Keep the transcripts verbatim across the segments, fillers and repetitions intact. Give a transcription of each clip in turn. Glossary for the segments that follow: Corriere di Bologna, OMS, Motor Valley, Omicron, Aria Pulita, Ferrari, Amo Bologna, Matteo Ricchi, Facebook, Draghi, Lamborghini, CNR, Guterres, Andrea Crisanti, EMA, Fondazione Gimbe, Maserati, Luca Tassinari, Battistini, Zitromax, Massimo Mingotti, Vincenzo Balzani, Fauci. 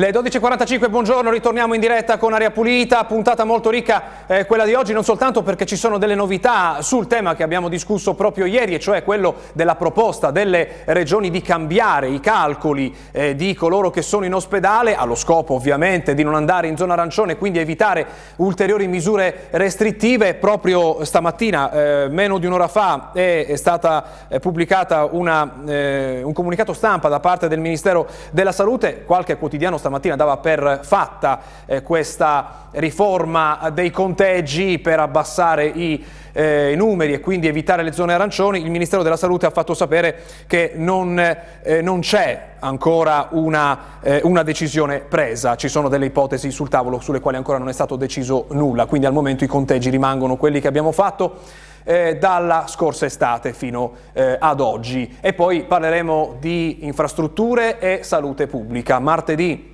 Le dodici e quarantacinque, buongiorno, ritorniamo in diretta con Aria Pulita, puntata molto ricca eh, quella di oggi, non soltanto perché ci sono delle novità sul tema che abbiamo discusso proprio ieri, e cioè quello della proposta delle regioni di cambiare i calcoli eh, di coloro che sono in ospedale, allo scopo ovviamente di non andare in zona arancione e quindi evitare ulteriori misure restrittive. Proprio stamattina, eh, meno di un'ora fa, è, è stata è pubblicata una, eh, un comunicato stampa da parte del Ministero della Salute. Qualche quotidiano stamattina dava per fatta eh, questa riforma dei conteggi per abbassare i eh, numeri e quindi evitare le zone arancioni. Il Ministero della Salute ha fatto sapere che non, eh, non c'è ancora una, eh, una decisione presa, ci sono delle ipotesi sul tavolo sulle quali ancora non è stato deciso nulla, quindi al momento i conteggi rimangono quelli che abbiamo fatto Eh, dalla scorsa estate fino eh, ad oggi. E poi parleremo di infrastrutture e salute pubblica. Martedì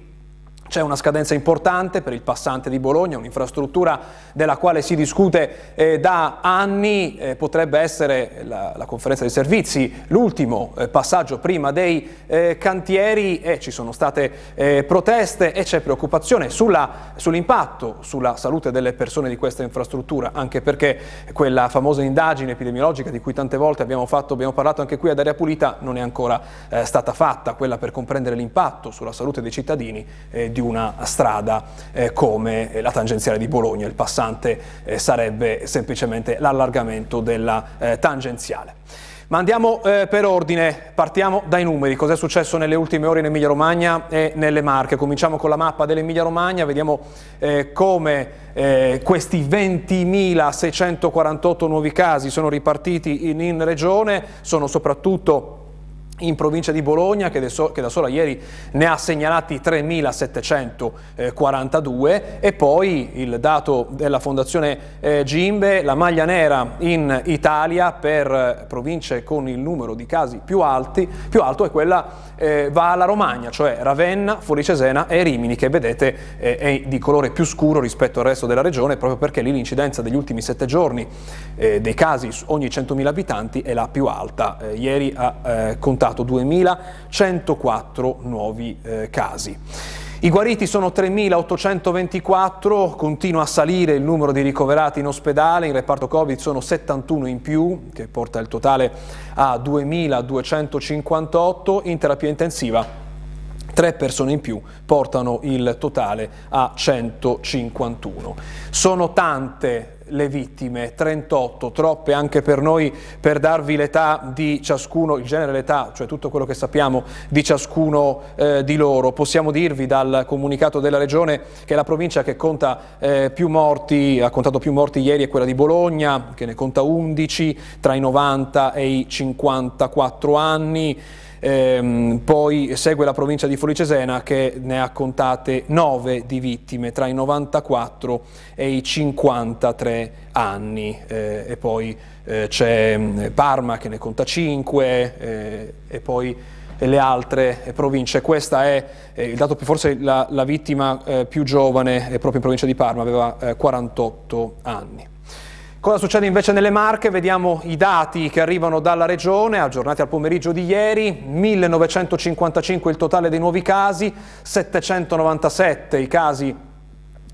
c'è una scadenza importante per il passante di Bologna, un'infrastruttura della quale si discute eh, da anni, eh, potrebbe essere la, la conferenza dei servizi, l'ultimo eh, passaggio prima dei eh, cantieri, e eh, ci sono state eh, proteste e c'è preoccupazione sulla, sull'impatto sulla salute delle persone di questa infrastruttura, anche perché quella famosa indagine epidemiologica di cui tante volte abbiamo, fatto, abbiamo parlato anche qui ad Aria Pulita non è ancora eh, stata fatta, quella per comprendere l'impatto sulla salute dei cittadini eh, di una strada eh, come la tangenziale di Bologna. Il passante eh, sarebbe semplicemente l'allargamento della eh, tangenziale. Ma andiamo eh, per ordine, partiamo dai numeri. Cos'è successo nelle ultime ore in Emilia Romagna e nelle Marche? Cominciamo con la mappa dell'Emilia Romagna, vediamo eh, come eh, questi ventimilaseicentoquarantotto nuovi casi sono ripartiti in, in regione, sono soprattutto in provincia di Bologna, che da sola ieri ne ha segnalati tremilasettecentoquarantadue, e poi il dato della Fondazione Gimbe, la maglia nera in Italia per province con il numero di casi più, alti, più alto, e quella eh, va alla Romagna, cioè Ravenna, Forlì-Cesena e Rimini, che vedete eh, è di colore più scuro rispetto al resto della regione, proprio perché lì l'incidenza degli ultimi sette giorni eh, dei casi ogni centomila abitanti è la più alta. Eh, ieri ha eh, contato duemilacentoquattro nuovi eh, casi. I guariti sono tremilaottocentoventiquattro, continua a salire il numero di ricoverati in ospedale, in reparto Covid sono settantuno in più, che porta il totale a duemiladuecentocinquantotto, in terapia intensiva tre persone in più, portano il totale a centocinquantuno. Sono tante le vittime, trentotto, troppe anche per noi per darvi l'età di ciascuno, il genere, l'età, cioè tutto quello che sappiamo di ciascuno eh, di loro. Possiamo dirvi dal comunicato della regione che la provincia che conta eh, più morti, ha contato più morti ieri è quella di Bologna, che ne conta undici tra i novanta e i cinquantaquattro anni. Ehm, poi segue la provincia di Forlì-Cesena, che ne ha contate nove di vittime tra i novantaquattro e i cinquantatré anni, eh, e poi eh, c'è Parma che ne conta cinque eh, e poi le altre province. Questa è eh, il dato più, forse la, la vittima eh, più giovane è proprio in provincia di Parma, aveva eh, quarantotto anni. Cosa succede invece nelle Marche? Vediamo i dati che arrivano dalla regione, aggiornati al pomeriggio di ieri. millenovecentocinquantacinque il totale dei nuovi casi, settecentonovantasette i casi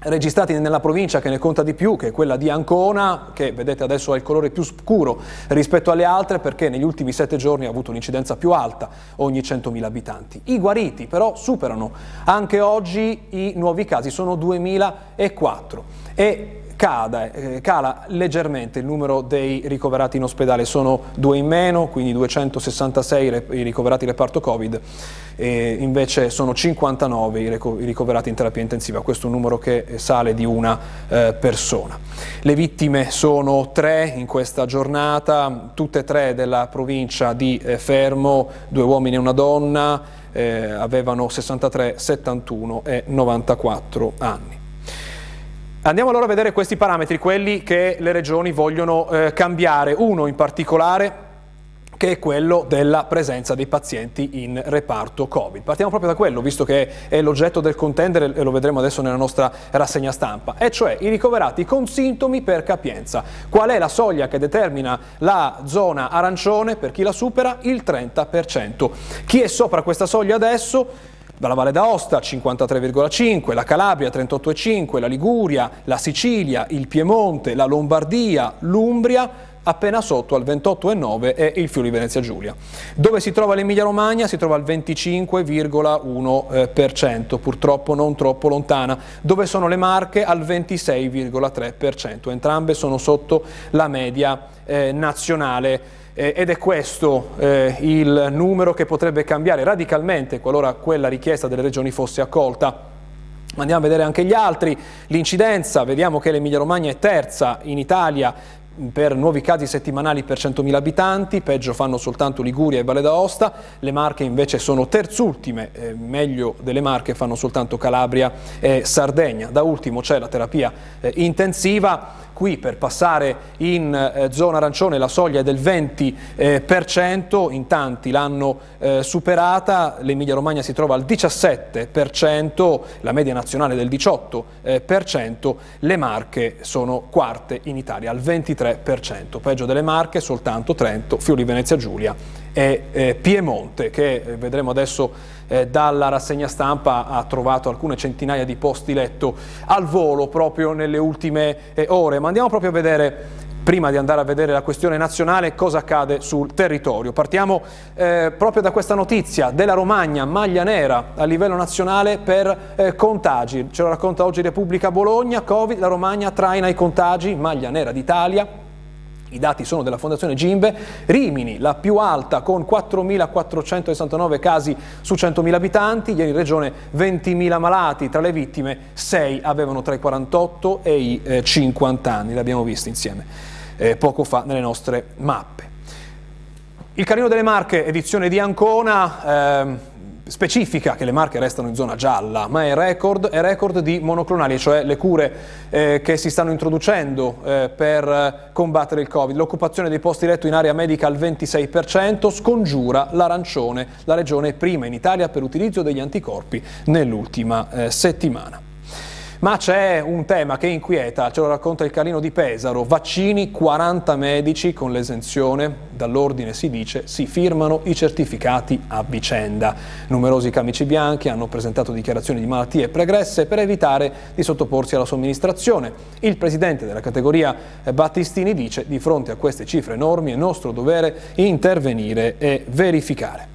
registrati nella provincia che ne conta di più, che è quella di Ancona, che vedete adesso ha il colore più scuro rispetto alle altre perché negli ultimi sette giorni ha avuto un'incidenza più alta ogni centomila abitanti. I guariti però superano anche oggi i nuovi casi, sono duemilaquattro, e Cala, eh, cala leggermente il numero dei ricoverati in ospedale, sono due in meno, quindi duecentosessantasei rep- i ricoverati reparto Covid, e invece sono cinquantanove i, rico- i ricoverati in terapia intensiva. Questo è un numero che sale di una eh, persona. Le vittime sono tre in questa giornata, tutte e tre della provincia di eh, Fermo, due uomini e una donna, eh, avevano sessantatré, settantuno e novantaquattro anni. Andiamo allora a vedere questi parametri, quelli che le regioni vogliono eh, cambiare, uno in particolare che è quello della presenza dei pazienti in reparto Covid. Partiamo proprio da quello, visto che è l'oggetto del contendere e lo vedremo adesso nella nostra rassegna stampa, e cioè i ricoverati con sintomi per capienza. Qual è la soglia che determina la zona arancione? Per chi la supera il trenta per cento. Chi è sopra questa soglia adesso dalla Valle d'Aosta cinquantatré virgola cinque, la Calabria trentotto virgola cinque, la Liguria, la Sicilia, il Piemonte, la Lombardia, l'Umbria, appena sotto al ventotto virgola nove è il Friuli Venezia Giulia. Dove si trova l'Emilia Romagna? Si trova al venticinque virgola uno per cento, purtroppo non troppo lontana. Dove sono le Marche? Al ventisei virgola tre per cento, entrambe sono sotto la media eh, nazionale. Ed è questo eh, il numero che potrebbe cambiare radicalmente qualora quella richiesta delle regioni fosse accolta. Andiamo a vedere anche gli altri. L'incidenza, vediamo che l'Emilia Romagna è terza in Italia per nuovi casi settimanali per centomila abitanti, peggio fanno soltanto Liguria e Valle d'Aosta, le Marche invece sono terzultime, eh, meglio delle Marche fanno soltanto Calabria e Sardegna. Da ultimo c'è la terapia eh, intensiva, qui per passare in eh, zona arancione la soglia è del venti per cento, eh, per cento. In tanti l'hanno eh, superata, l'Emilia Romagna si trova al diciassette per cento, la media nazionale del diciotto per cento, eh, per cento. Le Marche sono quarte in Italia al ventitré per cento. tre per cento. Peggio delle Marche soltanto Trento, Friuli Venezia Giulia e eh, Piemonte, che eh, vedremo adesso eh, dalla rassegna stampa ha trovato alcune centinaia di posti letto al volo proprio nelle ultime eh, ore. Ma andiamo proprio a vedere, prima di andare a vedere la questione nazionale, cosa accade sul territorio. Partiamo eh, proprio da questa notizia della Romagna, maglia nera a livello nazionale per eh, contagi. Ce lo racconta oggi Repubblica Bologna. Covid, la Romagna traina i contagi, maglia nera d'Italia. I dati sono della Fondazione Gimbe. Rimini, la più alta, con quattromilaquattrocentosessantanove casi su centomila abitanti. Ieri in regione ventimila malati, tra le vittime sei avevano tra i quarantotto e i eh, cinquanta anni. L'abbiamo visto insieme eh, poco fa nelle nostre mappe. Il Carlino delle Marche, edizione di Ancona, ehm, specifica che le Marche restano in zona gialla, ma è record, è record di monoclonali, cioè le cure eh, che si stanno introducendo eh, per eh, combattere il Covid. L'occupazione dei posti letto in area medica al ventisei per cento, scongiura l'arancione, la regione prima in Italia per utilizzo degli anticorpi nell'ultima eh, settimana. Ma c'è un tema che inquieta, ce lo racconta il Carlino di Pesaro. Vaccini, quaranta medici con l'esenzione dall'ordine, si dice, si firmano i certificati a vicenda. Numerosi camici bianchi hanno presentato dichiarazioni di malattie pregresse per evitare di sottoporsi alla somministrazione. Il presidente della categoria Battistini dice: di fronte a queste cifre enormi è nostro dovere intervenire e verificare.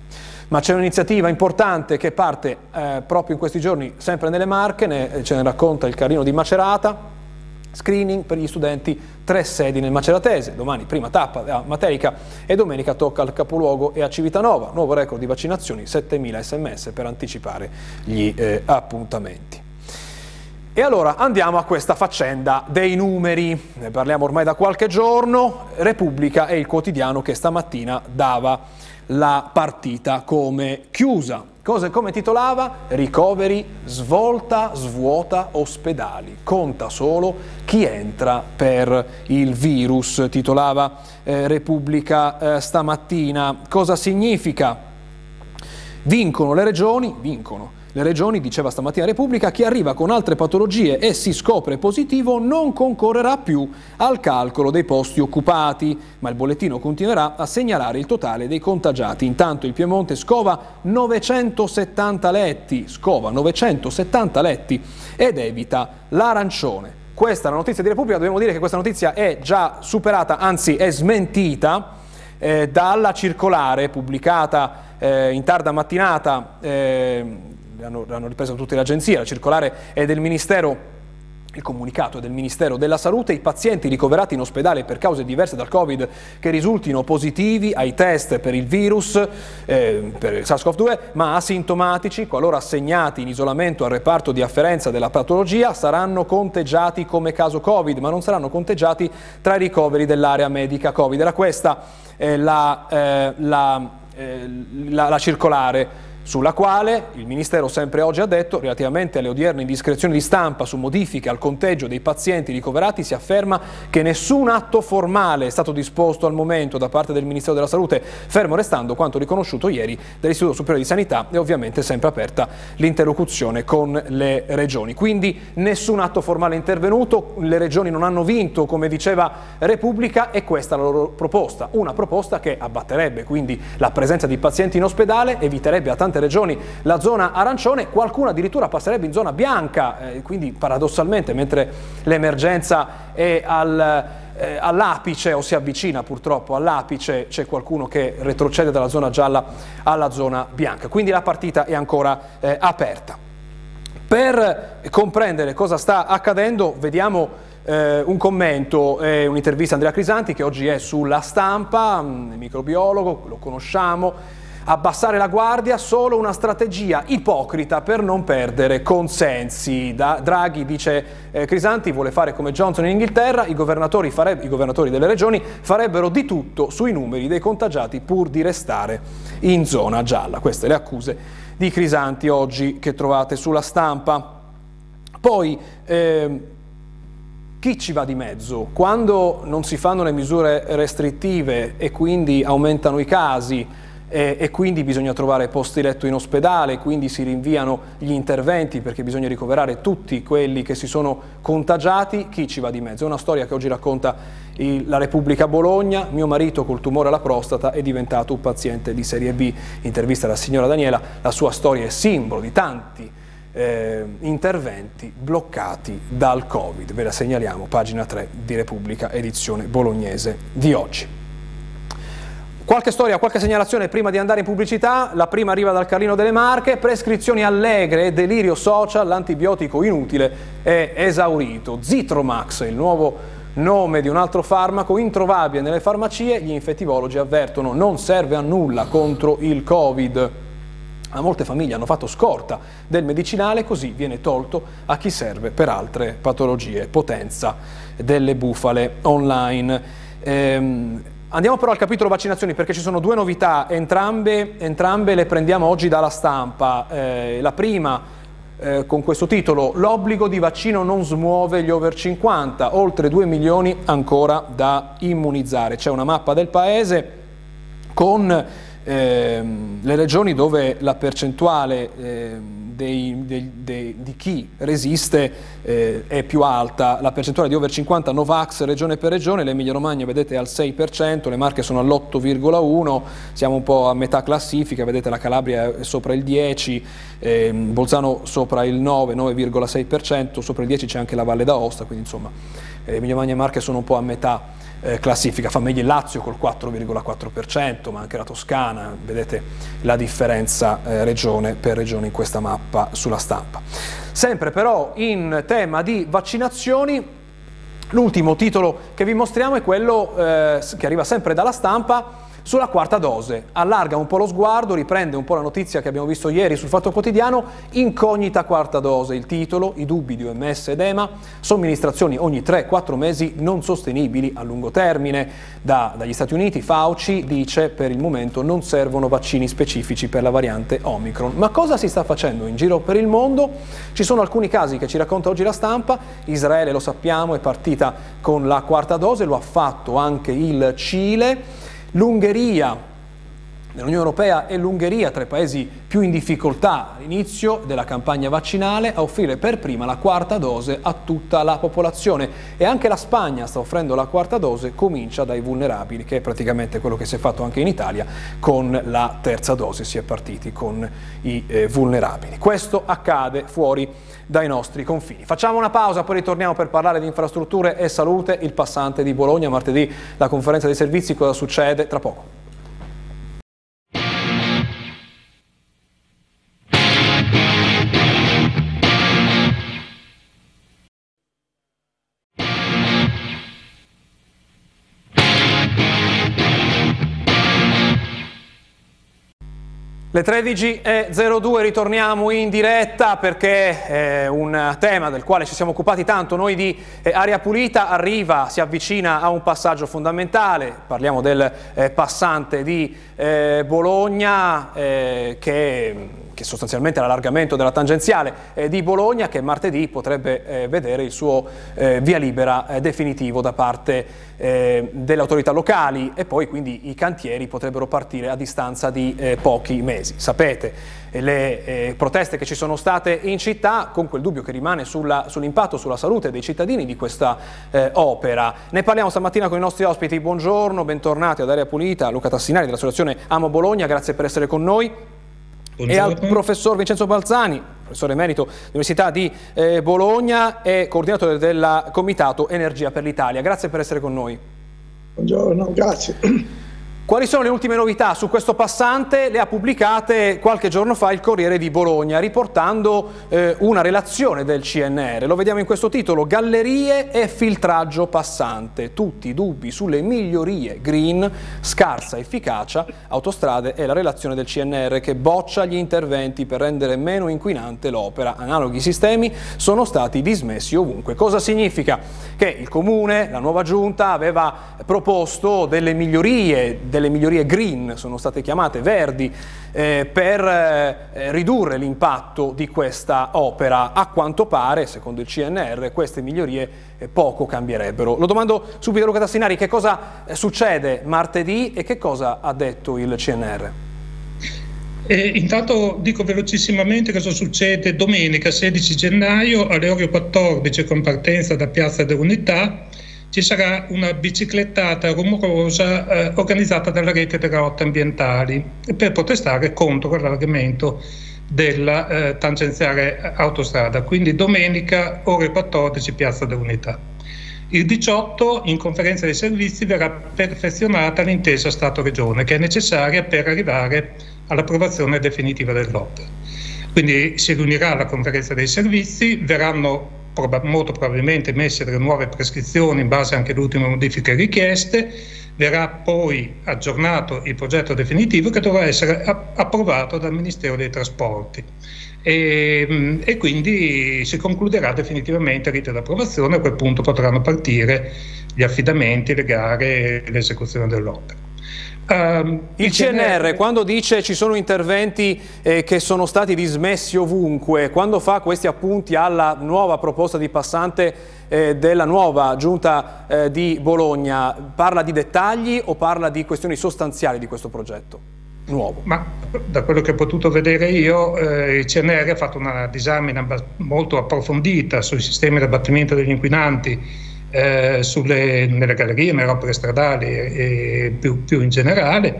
Ma c'è un'iniziativa importante che parte eh, proprio in questi giorni, sempre nelle Marche, ne, ce ne racconta il Carlino di Macerata. Screening per gli studenti, tre sedi nel Maceratese, domani prima tappa a Materica e domenica tocca al capoluogo e a Civitanova. Nuovo record di vaccinazioni, settemila sms per anticipare gli eh, appuntamenti. E allora andiamo a questa faccenda dei numeri, ne parliamo ormai da qualche giorno. Repubblica è il quotidiano che stamattina dava la partita come chiusa. Cosa, come titolava? Ricoveri, svolta, svuota ospedali, conta solo chi entra per il virus, titolava eh, Repubblica eh, stamattina. Cosa significa? Vincono le regioni, vincono. Le regioni, diceva stamattina Repubblica, chi arriva con altre patologie e si scopre positivo non concorrerà più al calcolo dei posti occupati, ma il bollettino continuerà a segnalare il totale dei contagiati. Intanto il Piemonte scova novecentosettanta letti, scova novecentosettanta letti ed evita l'arancione. Questa è la notizia di Repubblica. Dobbiamo dire che questa notizia è già superata, anzi è smentita eh, dalla circolare pubblicata eh, in tarda mattinata. Eh, L'hanno ripresa tutte le agenzie, la circolare è del Ministero, il comunicato è del Ministero della Salute. I pazienti ricoverati in ospedale per cause diverse dal Covid che risultino positivi ai test per il virus, eh, per il SARS-CoV due, ma asintomatici, qualora assegnati in isolamento al reparto di afferenza della patologia, saranno conteggiati come caso Covid, ma non saranno conteggiati tra i ricoveri dell'area medica Covid. Era questa eh, la, eh, la, eh, la, la circolare, sulla quale il Ministero sempre oggi ha detto: relativamente alle odierne indiscrezioni di stampa su modifiche al conteggio dei pazienti ricoverati, si afferma che nessun atto formale è stato disposto al momento da parte del Ministero della Salute, fermo restando quanto riconosciuto ieri dall'Istituto Superiore di Sanità, e ovviamente sempre aperta l'interlocuzione con le regioni. Quindi nessun atto formale è intervenuto, le regioni non hanno vinto, come diceva Repubblica, e questa è la loro proposta, una proposta che abbatterebbe quindi la presenza di pazienti in ospedale, eviterebbe a tante tante regioni la zona arancione, qualcuno addirittura passerebbe in zona bianca, eh, quindi paradossalmente mentre l'emergenza è al, eh, all'apice o si avvicina purtroppo all'apice, c'è qualcuno che retrocede dalla zona gialla alla zona bianca, quindi la partita è ancora eh, aperta. Per comprendere cosa sta accadendo vediamo Eh, un commento e eh, un'intervista a Andrea Crisanti, che oggi è sulla Stampa, mh, microbiologo, lo conosciamo. Abbassare la guardia, solo una strategia ipocrita per non perdere consensi. Da Draghi, dice eh, Crisanti, vuole fare come Johnson in Inghilterra, i governatori, fareb- i governatori delle regioni farebbero di tutto sui numeri dei contagiati pur di restare in zona gialla. Queste le accuse di Crisanti oggi che trovate sulla Stampa. Poi... Eh, Chi ci va di mezzo? Quando non si fanno le misure restrittive e quindi aumentano i casi e, e quindi bisogna trovare posti letto in ospedale, quindi si rinviano gli interventi perché bisogna ricoverare tutti quelli che si sono contagiati, chi ci va di mezzo? È una storia che oggi racconta il, la Repubblica Bologna. Mio marito col tumore alla prostata è diventato un paziente di serie B. Intervista alla signora Daniela, la sua storia è simbolo di tanti Eh, interventi bloccati dal Covid. Ve la segnaliamo, pagina tre di Repubblica, edizione bolognese di oggi. Qualche storia, qualche segnalazione prima di andare in pubblicità. La prima arriva dal Carlino delle Marche: prescrizioni allegre, delirio social, l'antibiotico inutile è esaurito. Zitromax, il nuovo nome di un altro farmaco, introvabile nelle farmacie, gli infettivologi avvertono non serve a nulla contro il Covid. A molte famiglie hanno fatto scorta del medicinale, così viene tolto a chi serve per altre patologie. Potenza delle bufale online. Ehm, andiamo però al capitolo vaccinazioni, perché ci sono due novità, entrambe, entrambe le prendiamo oggi dalla Stampa. Eh, la prima eh, con questo titolo: l'obbligo di vaccino non smuove gli over cinquanta, oltre due milioni ancora da immunizzare. C'è una mappa del paese con... Eh, le regioni dove la percentuale eh, dei, dei, dei, di chi resiste eh, è più alta. La percentuale di over cinquanta Novax regione per regione, l'Emilia Romagna vedete è al sei per cento, le Marche sono all'otto virgola uno per cento, siamo un po' a metà classifica, vedete la Calabria è sopra il dieci per cento, eh, Bolzano sopra il nove virgola sei per cento, sopra il dieci per cento c'è anche la Valle d'Aosta, quindi insomma eh, Emilia Romagna e Marche sono un po' a metà classifica. Fa meglio il Lazio col quattro virgola quattro per cento, ma anche la Toscana, vedete la differenza eh, regione per regione in questa mappa sulla Stampa. Sempre però in tema di vaccinazioni, l'ultimo titolo che vi mostriamo è quello eh, che arriva sempre dalla Stampa sulla quarta dose. Allarga un po' lo sguardo, riprende un po' la notizia che abbiamo visto ieri sul Fatto Quotidiano, incognita quarta dose, il titolo, i dubbi di O M S ed E M A, somministrazioni ogni tre quattro mesi non sostenibili a lungo termine. Da, dagli Stati Uniti Fauci dice per il momento non servono vaccini specifici per la variante Omicron. Ma cosa si sta facendo in giro per il mondo? Ci sono alcuni casi che ci racconta oggi la Stampa. Israele, lo sappiamo, è partita con la quarta dose, lo ha fatto anche il Cile. L'Ungheria, l'Unione Europea e l'Ungheria, tra i paesi più in difficoltà all'inizio della campagna vaccinale, a offrire per prima la quarta dose a tutta la popolazione. E anche la Spagna sta offrendo la quarta dose, comincia dai vulnerabili, che è praticamente quello che si è fatto anche in Italia con la terza dose, si è partiti con i eh, vulnerabili. Questo accade fuori dai nostri confini. Facciamo una pausa, poi ritorniamo per parlare di infrastrutture e salute, il passante di Bologna, martedì la conferenza dei servizi, cosa succede tra poco. Le tredici e zero due, ritorniamo in diretta perché è un tema del quale ci siamo occupati tanto noi di Aria Pulita. Arriva, si avvicina a un passaggio fondamentale, parliamo del eh, passante di eh, Bologna eh, che... che sostanzialmente è l'allargamento della tangenziale eh, di Bologna, che martedì potrebbe eh, vedere il suo eh, via libera eh, definitivo da parte eh, delle autorità locali, e poi quindi i cantieri potrebbero partire a distanza di eh, pochi mesi. Sapete le eh, proteste che ci sono state in città, con quel dubbio che rimane sulla, sull'impatto sulla salute dei cittadini di questa eh, opera. Ne parliamo stamattina con i nostri ospiti. Buongiorno, bentornati ad Aria Pulita, Luca Tassinari dell'associazione Amo Bologna, grazie per essere con noi. Buongiorno. E al professor Vincenzo Balzani, professore emerito dell'Università di eh, Bologna e coordinatore del Comitato Energia per l'Italia. Grazie per essere con noi. Buongiorno, grazie. Quali sono le ultime novità su questo passante? Le ha pubblicate qualche giorno fa il Corriere di Bologna, riportando eh, una relazione del C N R. Lo vediamo in questo titolo: gallerie e filtraggio passante, tutti i dubbi sulle migliorie green, scarsa efficacia, autostrade e la relazione del C N R che boccia gli interventi per rendere meno inquinante l'opera. Analoghi sistemi sono stati dismessi ovunque. Cosa significa? Che il Comune, la nuova giunta, aveva proposto delle migliorie, delle migliorie green, sono state chiamate verdi, eh, per eh, ridurre l'impatto di questa opera. A quanto pare, secondo il C N R, queste migliorie eh, poco cambierebbero. Lo domando subito a Luca Tassinari: che cosa eh, succede martedì e che cosa ha detto il C N R? Eh, intanto dico velocissimamente cosa succede domenica sedici gennaio alle ore quattordici, con partenza da Piazza dell'Unità. Ci sarà una biciclettata rumorosa eh, organizzata dalla rete delle rotte ambientali per protestare contro l'allargamento della eh, tangenziale autostrada. Quindi domenica ore quattordici, Piazza dell'Unità. Il diciotto, in conferenza dei servizi, verrà perfezionata l'intesa Stato-Regione, che è necessaria per arrivare all'approvazione definitiva dell'opera. Quindi si riunirà la conferenza dei servizi, verranno molto probabilmente emesse delle nuove prescrizioni in base anche alle ultime modifiche richieste, verrà poi aggiornato il progetto definitivo che dovrà essere approvato dal Ministero dei Trasporti e, e quindi si concluderà definitivamente l'iter d'approvazione. A quel punto potranno partire gli affidamenti, le gare e l'esecuzione dell'opera. Um, il C N R, C N R quando dice ci sono interventi eh, che sono stati dismessi ovunque, quando fa questi appunti alla nuova proposta di passante eh, della nuova giunta eh, di Bologna, parla di dettagli o parla di questioni sostanziali di questo progetto nuovo? Ma da quello che ho potuto vedere io, eh, il C N R ha fatto una disamina molto approfondita sui sistemi di abbattimento degli inquinanti Eh, sulle, nelle gallerie, nelle opere stradali e più, più in generale,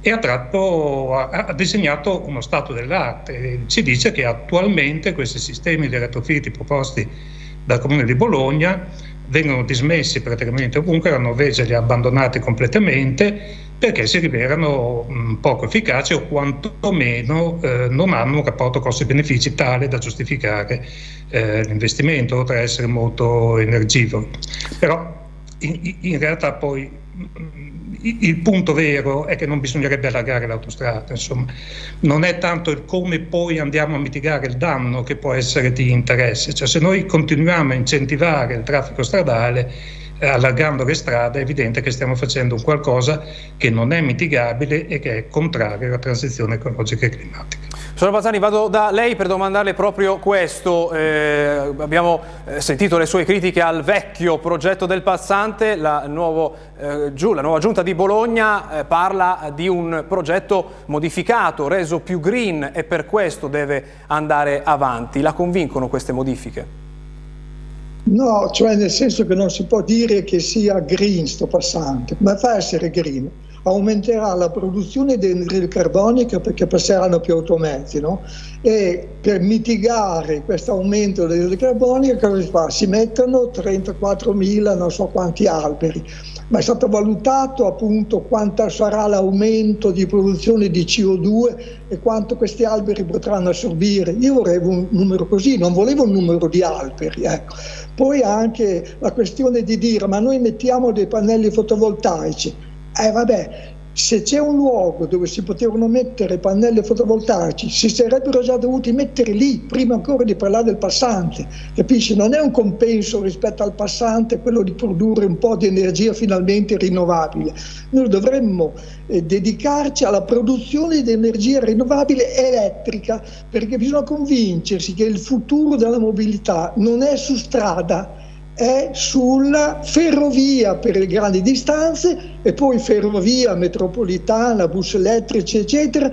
e ha, tratto, ha, ha disegnato uno stato dell'arte. Ci dice che attualmente questi sistemi di retrofiti proposti dal Comune di Bologna vengono dismessi praticamente ovunque, la Norvegia li ha abbandonati completamente perché si rivelano mh, poco efficaci o quantomeno eh, non hanno un rapporto costi-benefici tale da giustificare eh, l'investimento, oltre a essere molto energivoro. Però in, in realtà poi mh, il punto vero è che non bisognerebbe allargare l'autostrada, insomma. Non è tanto il come poi andiamo a mitigare il danno che può essere di interesse, cioè se noi continuiamo a incentivare il traffico stradale eh, allargando le strade è evidente che stiamo facendo un qualcosa che non è mitigabile e che è contrario alla transizione ecologica e climatica. Signor Balzani, vado da lei per domandarle proprio questo. Eh, abbiamo sentito le sue critiche al vecchio progetto del passante, la, nuovo, eh, giù, la nuova giunta di Bologna eh, parla di un progetto modificato, reso più green, e per questo deve andare avanti. La convincono queste modifiche? No, cioè nel senso che non si può dire che sia green sto passante. Come fa a essere green? Aumenterà la produzione di anidride carbonica perché passeranno più automezzi, no? E per mitigare questo aumento dell'anidride carbonica cosa si fa? Si mettono trentaquattromila non so quanti alberi, ma è stato valutato appunto quanto sarà l'aumento di produzione di C O due e quanto questi alberi potranno assorbire. Io volevo un numero così, non volevo un numero di alberi, ecco. Poi anche la questione di dire ma noi mettiamo dei pannelli fotovoltaici. Eh vabbè, se c'è un luogo dove si potevano mettere pannelli fotovoltaici, si sarebbero già dovuti mettere lì, prima ancora di parlare del passante, capisci? Non è un compenso rispetto al passante quello di produrre un po' di energia finalmente rinnovabile. Noi dovremmo eh, dedicarci alla produzione di energia rinnovabile elettrica, perché bisogna convincersi che il futuro della mobilità non è su strada, è sulla ferrovia per le grandi distanze e poi ferrovia metropolitana, bus elettrici eccetera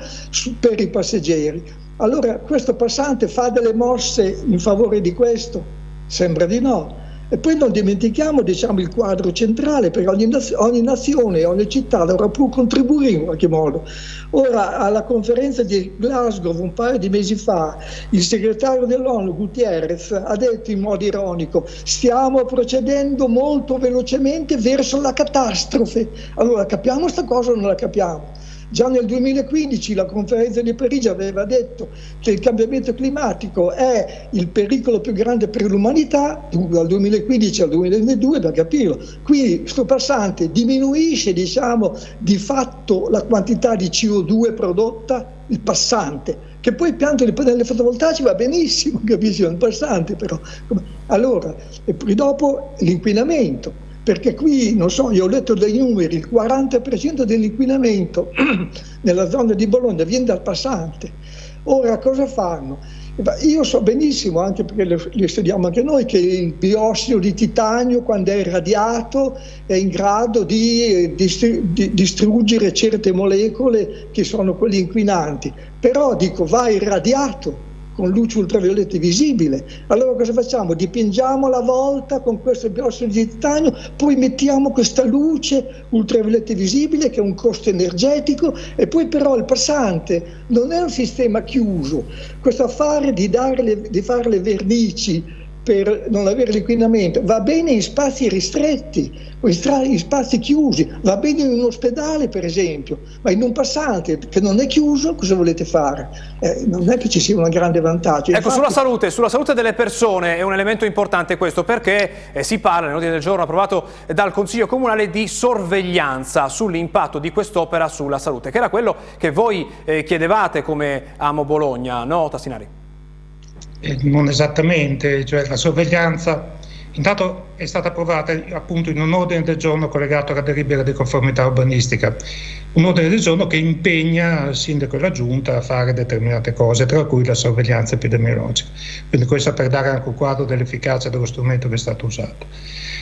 per i passeggeri. Allora questo passante fa delle mosse in favore di questo? Sembra di no. E poi non dimentichiamo, diciamo, il quadro centrale, perché ogni, naz- ogni nazione, ogni città dovrà pur contribuire in qualche modo. Ora, alla conferenza di Glasgow un paio di mesi fa, il segretario dell'ONU, Guterres, ha detto in modo ironico: stiamo procedendo molto velocemente verso la catastrofe. Allora, capiamo sta cosa o non la capiamo? Già nel duemilaquindici la conferenza di Parigi aveva detto che il cambiamento climatico è il pericolo più grande per l'umanità, dal duemilaquindici al duemilaventidue, per capirlo. Quindi questo passante diminuisce, diciamo, di fatto la quantità di C O due prodotta, il passante, che poi il pianto di pannelli fotovoltaici va benissimo, capisci, è un passante però. Allora, e poi dopo l'inquinamento. Perché qui, non so, io ho letto dei numeri, il quaranta per cento dell'inquinamento nella zona di Bologna viene dal passante. Ora cosa fanno? Io so benissimo, anche perché li studiamo anche noi, che il biossido di titanio, quando è irradiato, è in grado di distruggere certe molecole che sono quelle inquinanti. Però dico, va irradiato con luce ultravioletta visibile. Allora cosa facciamo? Dipingiamo la volta con questo biossido di titanio, poi mettiamo questa luce ultravioletta visibile che è un costo energetico, e poi però il passante non è un sistema chiuso. Questo affare di, darle, di fare le vernici per non avere l'inquinamento va bene in spazi ristretti o in spazi chiusi, va bene in un ospedale per esempio, ma in un passante che non è chiuso cosa volete fare? Eh, non è che ci sia un grande vantaggio. Ecco, infatti... sulla salute, sulla salute delle persone è un elemento importante questo, perché eh, si parla nell'ordine del giorno approvato dal Consiglio Comunale di sorveglianza sull'impatto di quest'opera sulla salute, che era quello che voi eh, chiedevate come Amo Bologna, no Tassinari? Eh, non esattamente, cioè la sorveglianza intanto è stata approvata appunto in un ordine del giorno collegato alla delibera di conformità urbanistica, un ordine del giorno che impegna il sindaco e la giunta a fare determinate cose, tra cui la sorveglianza epidemiologica, quindi questo per dare anche un quadro dell'efficacia dello strumento che è stato usato.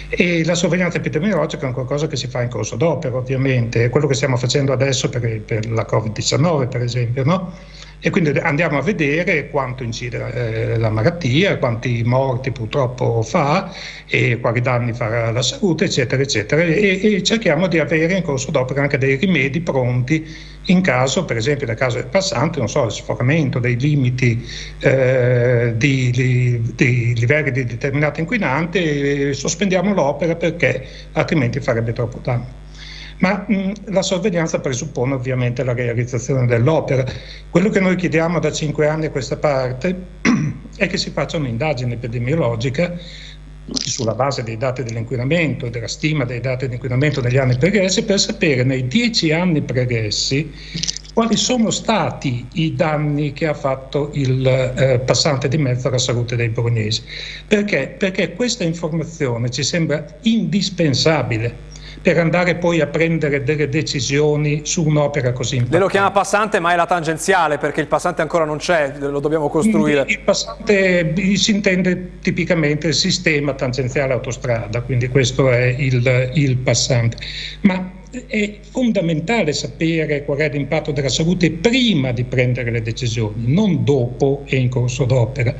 E la sorveglianza epidemiologica è qualcosa che si fa in corso d'opera, ovviamente è quello che stiamo facendo adesso per, per la covid diciannove per esempio, no? E quindi andiamo a vedere quanto incide eh, la malattia, quanti morti purtroppo fa e quali danni farà alla salute, eccetera, eccetera, e, e cerchiamo di avere in corso d'opera anche dei rimedi pronti in caso, per esempio nel caso del passante, non so, il sforamento dei limiti eh, di, di, di livelli di determinati inquinanti, e sospendiamo l'opera perché altrimenti farebbe troppo danno. Ma mh, la sorveglianza presuppone ovviamente la realizzazione dell'opera. Quello che noi chiediamo da cinque anni a questa parte è che si faccia un'indagine epidemiologica sulla base dei dati dell'inquinamento e della stima dei dati dell'inquinamento degli anni pregressi, per sapere nei dieci anni pregressi quali sono stati i danni che ha fatto il eh, passante di mezzo alla salute dei bolognesi. Perché? Perché questa informazione ci sembra indispensabile per andare poi a prendere delle decisioni su un'opera così importante. Lei lo chiama passante, ma è la tangenziale, perché il passante ancora non c'è, lo dobbiamo costruire. Il passante si intende tipicamente il sistema tangenziale autostrada, quindi questo è il, il passante. Ma è fondamentale sapere qual è l'impatto della salute prima di prendere le decisioni, non dopo e in corso d'opera.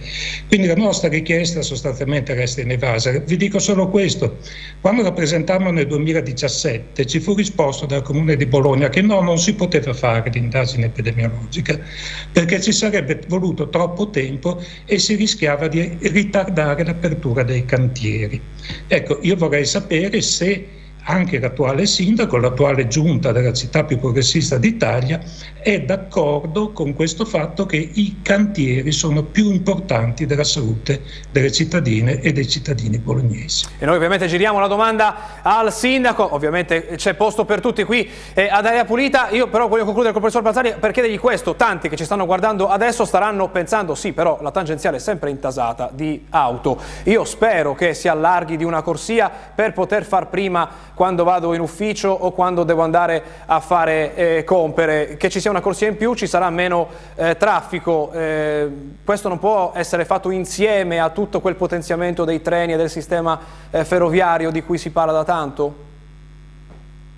Quindi la nostra richiesta sostanzialmente resta inevasa. Vi dico solo questo: quando la presentammo nel duemiladiciassette ci fu risposto dal Comune di Bologna che no, non si poteva fare l'indagine epidemiologica perché ci sarebbe voluto troppo tempo e si rischiava di ritardare l'apertura dei cantieri. Ecco, io vorrei sapere se anche l'attuale sindaco, l'attuale giunta della città più progressista d'Italia, è d'accordo con questo fatto che i cantieri sono più importanti della salute delle cittadine e dei cittadini bolognesi. E noi ovviamente giriamo la domanda al sindaco, ovviamente c'è posto per tutti qui eh, ad Aria Pulita. Io però voglio concludere con il professor Balzani per chiedergli questo: tanti che ci stanno guardando adesso staranno pensando sì, però la tangenziale è sempre intasata di auto, io spero che si allarghi di una corsia per poter far prima quando vado in ufficio o quando devo andare a fare eh, compere, che ci sia una corsia in più, ci sarà meno eh, traffico. Eh, questo non può essere fatto insieme a tutto quel potenziamento dei treni e del sistema eh, ferroviario di cui si parla da tanto?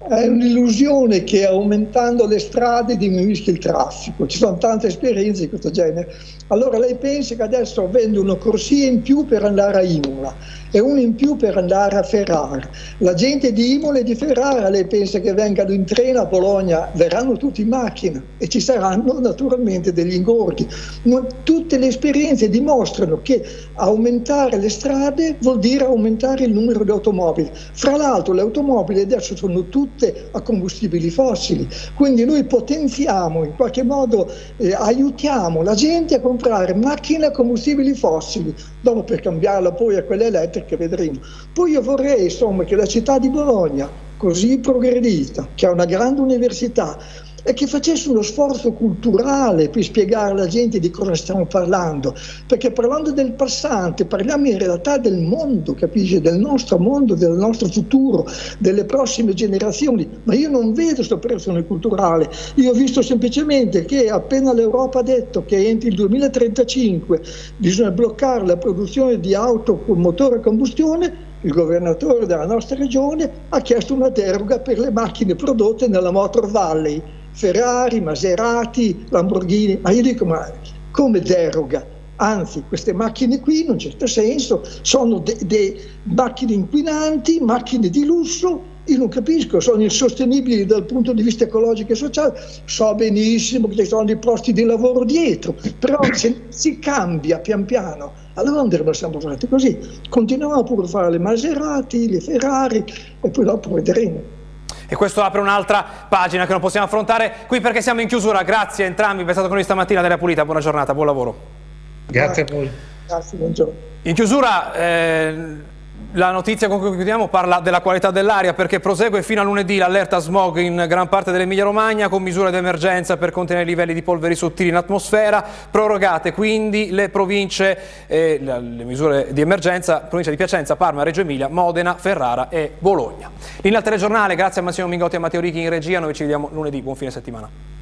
È un'illusione che aumentando le strade diminuisca il traffico, ci sono tante esperienze di questo genere. allora lei pensa che adesso vende una corsia in più per andare a Imola e una in più per andare a Ferrara. La gente di Imola e di Ferrara, lei pensa che vengano in treno a Bologna, verranno tutti in macchina e ci saranno naturalmente degli ingorghi. Non, tutte le esperienze dimostrano che aumentare le strade vuol dire aumentare il numero di automobili. Fra l'altro le automobili adesso sono tutte a combustibili fossili, quindi noi potenziamo in qualche modo, eh, aiutiamo la gente a comprare macchine a combustibili fossili, dopo per cambiarla poi a quelle elettriche vedremo. Poi io vorrei insomma che la città di Bologna, così progredita, che ha una grande università, e che facesse uno sforzo culturale per spiegare alla gente di cosa stiamo parlando, perché parlando del passante parliamo in realtà del mondo, capisci? Del nostro mondo, del nostro futuro, delle prossime generazioni. Ma io non vedo questa operazione culturale, io ho visto semplicemente che appena l'Europa ha detto che entro il duemilatrentacinque bisogna bloccare la produzione di auto con motore a combustione, il governatore della nostra regione ha chiesto una deroga per le macchine prodotte nella Motor Valley, Ferrari, Maserati, Lamborghini. Ma io dico, ma come deroga? Anzi, queste macchine qui, in un certo senso, sono de- de- macchine inquinanti, macchine di lusso. Io non capisco, sono insostenibili dal punto di vista ecologico e sociale, so benissimo che ci sono dei posti di lavoro dietro, però se si cambia pian piano. A Londra siamo fatti così, continuiamo pure a fare le Maserati, le Ferrari e poi dopo vedremo. E questo apre un'altra pagina che non possiamo affrontare qui perché siamo in chiusura. Grazie a entrambi, è stato con noi stamattina Aria Pulita, buona giornata, buon lavoro. Grazie a voi. Grazie, buongiorno. In chiusura... Eh... La notizia con cui chiudiamo parla della qualità dell'aria, perché prosegue fino a lunedì l'allerta smog in gran parte dell'Emilia Romagna con misure d'emergenza per contenere i livelli di polveri sottili in atmosfera, prorogate quindi le province, eh, le misure di emergenza, provincia di Piacenza, Parma, Reggio Emilia, Modena, Ferrara e Bologna. Linea al telegiornale, grazie a Massimo Mingotti e a Matteo Ricchi in regia, noi ci vediamo lunedì, buon fine settimana.